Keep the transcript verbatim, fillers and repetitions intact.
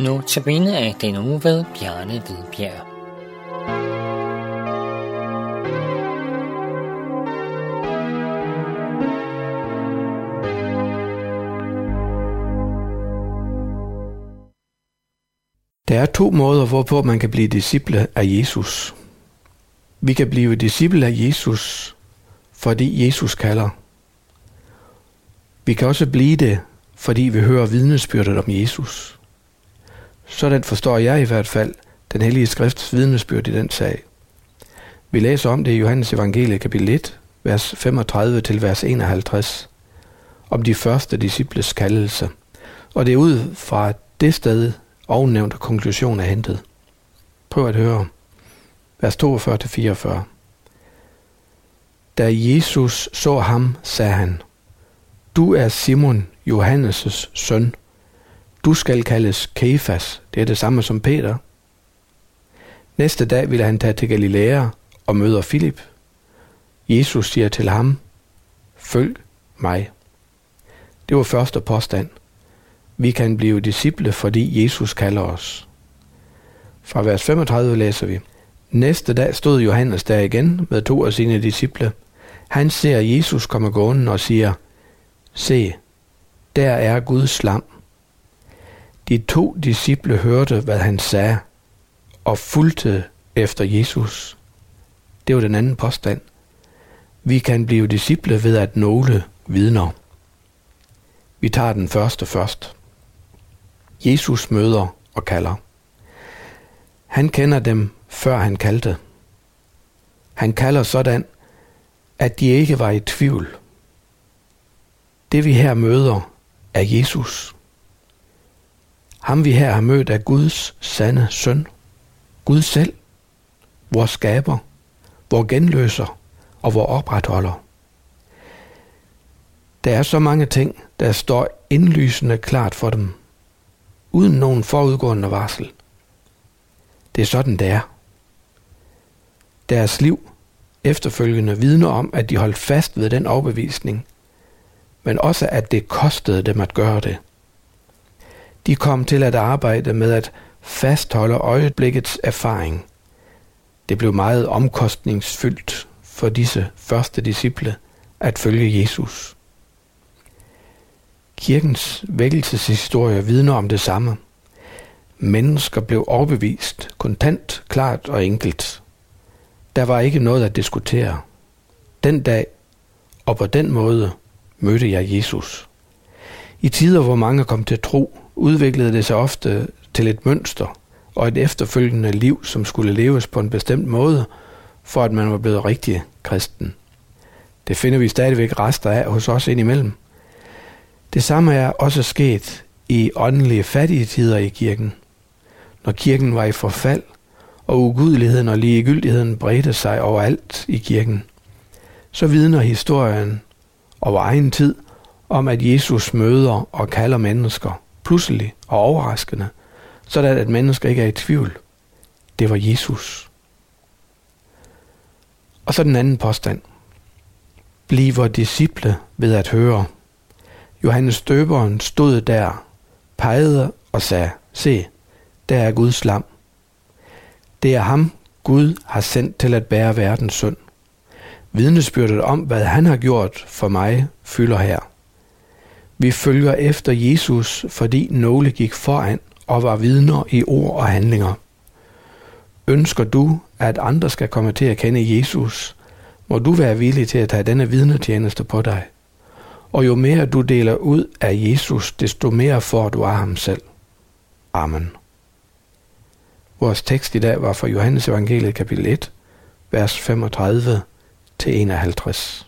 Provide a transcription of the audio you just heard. Nu til minde af denne uge ved Bjarne Hvidebjerg. Der er to måder, hvorpå man kan blive disciple af Jesus. Vi kan blive disciple af Jesus, fordi Jesus kalder. Vi kan også blive det, fordi vi hører vidnesbyrdet om Jesus. Sådan forstår jeg i hvert fald den hellige skrifts vidnesbyrd i den sag. Vi læser om det i Johannes Evangelie kapitel et, vers femogtredive til vers enoghalvtreds, om de første disciples kaldelse. Og det er ud fra det sted, ovennævnte konklusion er hentet. Prøv at høre. Vers toogfyrre til fireogfyrre. Da Jesus så ham, sagde han: Du er Simon, Johannes' søn. Du skal kaldes Kefas. Det er det samme som Peter. Næste dag ville han tage til Galilea og møder Filip. Jesus siger til ham: Følg mig. Det var første påstand. Vi kan blive disciple, fordi Jesus kalder os. Fra vers femogtredive læser vi: Næste dag stod Johannes der igen med to af sine disciple. Han ser Jesus komme gående og siger: Se, der er Guds lam. De to disciple hørte, hvad han sagde, og fulgte efter Jesus. Det var den anden påstand. Vi kan blive disciple ved at nogle vidner. Vi tager den første først. Jesus møder og kalder. Han kender dem, før han kaldte. Han kalder sådan, at de ikke var i tvivl. Det vi her møder er Jesus. Ham vi her har mødt er Guds sande søn. Gud selv, vor skaber, vor genløser og vor opretholder. Der er så mange ting, der står indlysende klart for dem, uden nogen forudgående varsel. Det er sådan, det er. Deres liv efterfølgende vidner om, at de holdt fast ved den overbevisning, men også at det kostede dem at gøre det. De kom til at arbejde med at fastholde øjeblikkets erfaring. Det blev meget omkostningsfyldt for disse første disciple at følge Jesus. Kirkens vækkelseshistorie vidner om det samme. Mennesker blev overbevist, kontant, klart og enkelt. Der var ikke noget at diskutere. Den dag og på den måde mødte jeg Jesus. I tider, hvor mange kom til tro, udviklede det sig ofte til et mønster og et efterfølgende liv, som skulle leves på en bestemt måde, for at man var blevet rigtig kristen. Det finder vi stadigvæk rester af hos os indimellem. Det samme er også sket i åndelige fattige tider i kirken. Når kirken var i forfald, og ugudeligheden og ligegyldigheden bredte sig overalt i kirken, så vidner historien over egen tid om, at Jesus møder og kalder mennesker pludselig og overraskende, sådan at mennesker ikke er i tvivl. Det var Jesus. Og så den anden påstand. Bliver disciple ved at høre. Johannes døberen stod der, pegede og sagde: Se, der er Guds lam. Det er ham, Gud har sendt til at bære verdens synd. Vidnesbyrdet om, hvad han har gjort for mig, fylder her. Vi følger efter Jesus, fordi nogle gik foran og var vidner i ord og handlinger. Ønsker du, at andre skal komme til at kende Jesus, må du være villig til at tage denne vidnetjeneste på dig. Og jo mere du deler ud af Jesus, desto mere får du af ham selv. Amen. Vores tekst i dag var fra Johannes Evangeliet kapitel et, vers femogtredive til enoghalvtreds.